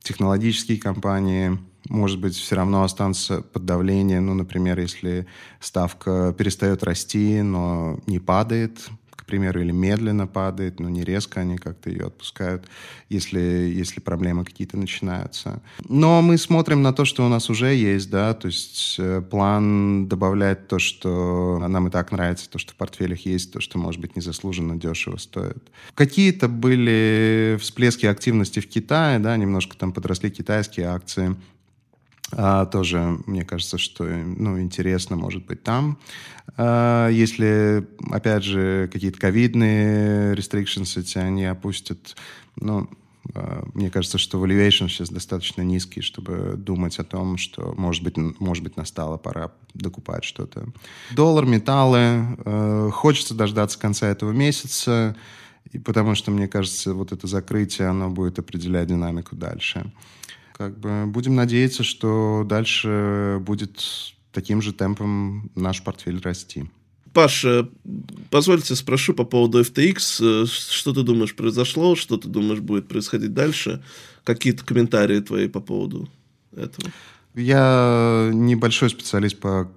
технологические компании, может быть, все равно останутся под давлением. Ну, например, если ставка перестает расти, но не падает, к примеру, или медленно падает, но не резко, они как-то ее отпускают, если, если проблемы какие-то начинаются. Но мы смотрим на то, что у нас уже есть, да, то есть план добавлять то, что нам и так нравится, то, что в портфелях есть, то, что, может быть, незаслуженно дешево стоит. Какие-то были всплески активности в Китае, да, немножко там подросли китайские акции. А, тоже, мне кажется, что ну, интересно, может быть, там. А, если, опять же, какие-то ковидные restrictions эти они опустят, ну, а, мне кажется, что valuation сейчас достаточно низкий, чтобы думать о том, что, может быть, может быть настала пора докупать что-то. Доллар, металлы. А, хочется дождаться конца этого месяца, и потому что, мне кажется, вот это закрытие, оно будет определять динамику дальше. Как бы будем надеяться, что дальше будет таким же темпом наш портфель расти. Паш, позвольте спрошу по поводу эф ти экс. Что ты думаешь произошло? Что ты думаешь будет происходить дальше? Какие-то комментарии твои по поводу этого? Я небольшой специалист по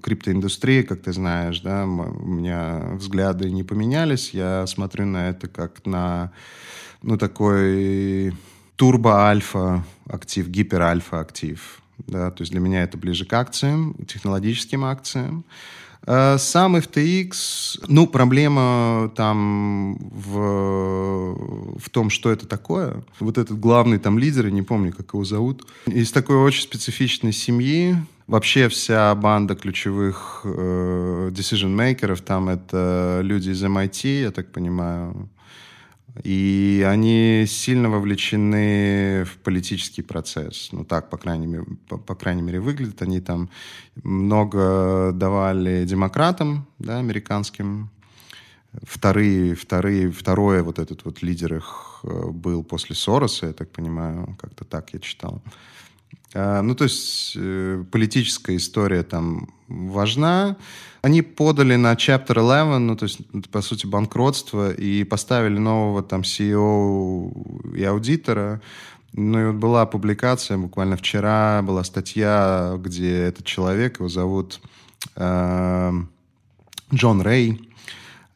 криптоиндустрии, как ты знаешь. Да? У меня взгляды не поменялись. Я смотрю на это как на ну, такой... турбо-альфа-актив, гипер-альфа-актив. Да? То есть для меня это ближе к акциям, технологическим акциям. Сам эф ти экс, ну, проблема там в, в том, что это такое. Вот этот главный там лидер, я не помню, как его зовут, из такой очень специфичной семьи. Вообще вся банда ключевых э, decision-makers, там это люди из эм ай ти, я так понимаю, и они сильно вовлечены в политический процесс. Ну, так, по крайней мере, по, по крайней мере выглядит. Они там много давали демократам, да, американским. Вторые, вторые, второе вот этот вот лидер их был после Сороса, я так понимаю. Как-то так я читал. Ну, то есть политическая история там важна. Они подали на Чаптер одиннадцать, ну, то есть, по сути, банкротство, и поставили нового там си и о и аудитора. Ну и вот была публикация, буквально вчера была статья, где этот человек, его зовут э, Джон Рэй,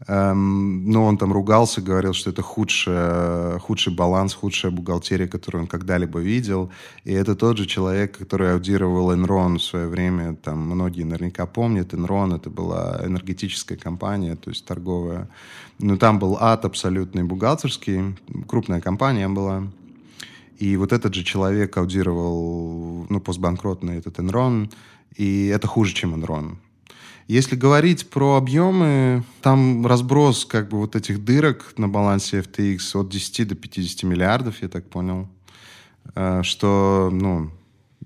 э, ну он там ругался, говорил, что это худший, худший баланс, худшая бухгалтерия, которую он когда-либо видел. И это тот же человек, который аудировал Enron в свое время, там многие наверняка помнят, Enron это была энергетическая компания, то есть торговая. Но там был ад абсолютный бухгалтерский, крупная компания была. И вот этот же человек аудировал, ну, постбанкротный этот Enron, и это хуже, чем Enron. Если говорить про объемы, там разброс как бы вот этих дырок на балансе эф ти экс от десяти до пятидесяти миллиардов, я так понял, что, ну,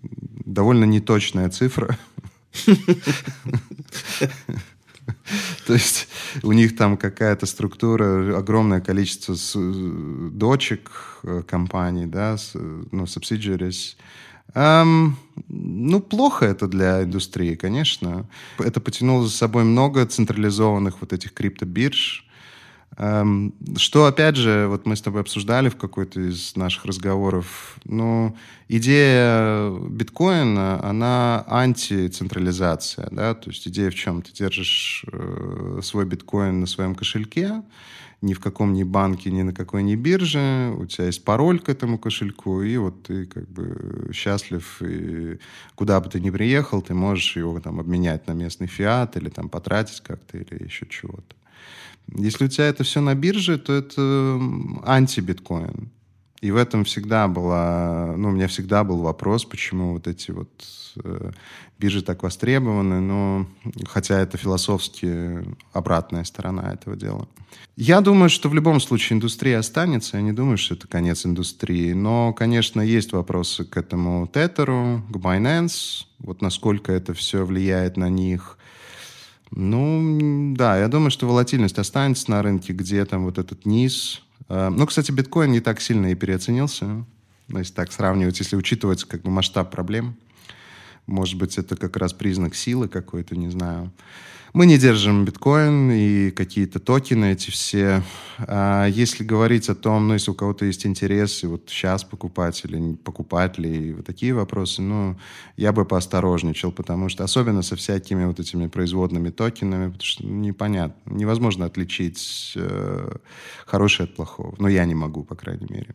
довольно неточная цифра. То есть у них там какая-то структура, огромное количество дочек компаний, да, ну, subsidiaries. Эм, ну, плохо это для индустрии, конечно. Это потянуло за собой много централизованных вот этих криптобирж. Эм, что, опять же, вот мы с тобой обсуждали в какой-то из наших разговоров. Ну, идея биткоина, она антицентрализация, да, то есть идея в чем? Ты держишь э, свой биткоин на своем кошельке, ни в каком ни банке, ни на какой ни бирже, у тебя есть пароль к этому кошельку, и вот ты как бы счастлив, и куда бы ты ни приехал, ты можешь его там обменять на местный фиат или там потратить как-то или еще чего-то. Если у тебя это все на бирже, то это антибиткоин. И в этом всегда была... Ну, у меня всегда был вопрос, почему вот эти вот э, биржи так востребованы. Но, хотя это философски обратная сторона этого дела. Я думаю, что в любом случае индустрия останется. Я не думаю, что это конец индустрии. Но, конечно, есть вопросы к этому Tether, к Binance. Вот насколько это все влияет на них. Ну, да, я думаю, что волатильность останется на рынке, где там вот этот низ. Ну, кстати, биткоин не так сильно и переоценился, если так сравнивать, если учитывать как бы масштаб проблем. Может быть, это как раз признак силы какой-то, не знаю. Мы не держим биткоин и какие-то токены эти все. Если говорить о том, ну, если у кого-то есть интерес, и вот сейчас покупать или не покупать ли, и вот такие вопросы, ну, я бы поосторожничал, потому что особенно со всякими вот этими производными токенами, потому что непонятно, невозможно отличить э, хорошее от плохого. Но я не могу, по крайней мере.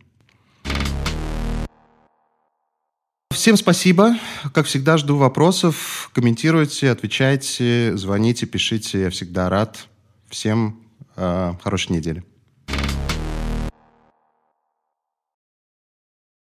Всем спасибо. Как всегда, жду вопросов. Комментируйте, отвечайте, звоните, пишите. Я всегда рад. Всем э, хорошей недели.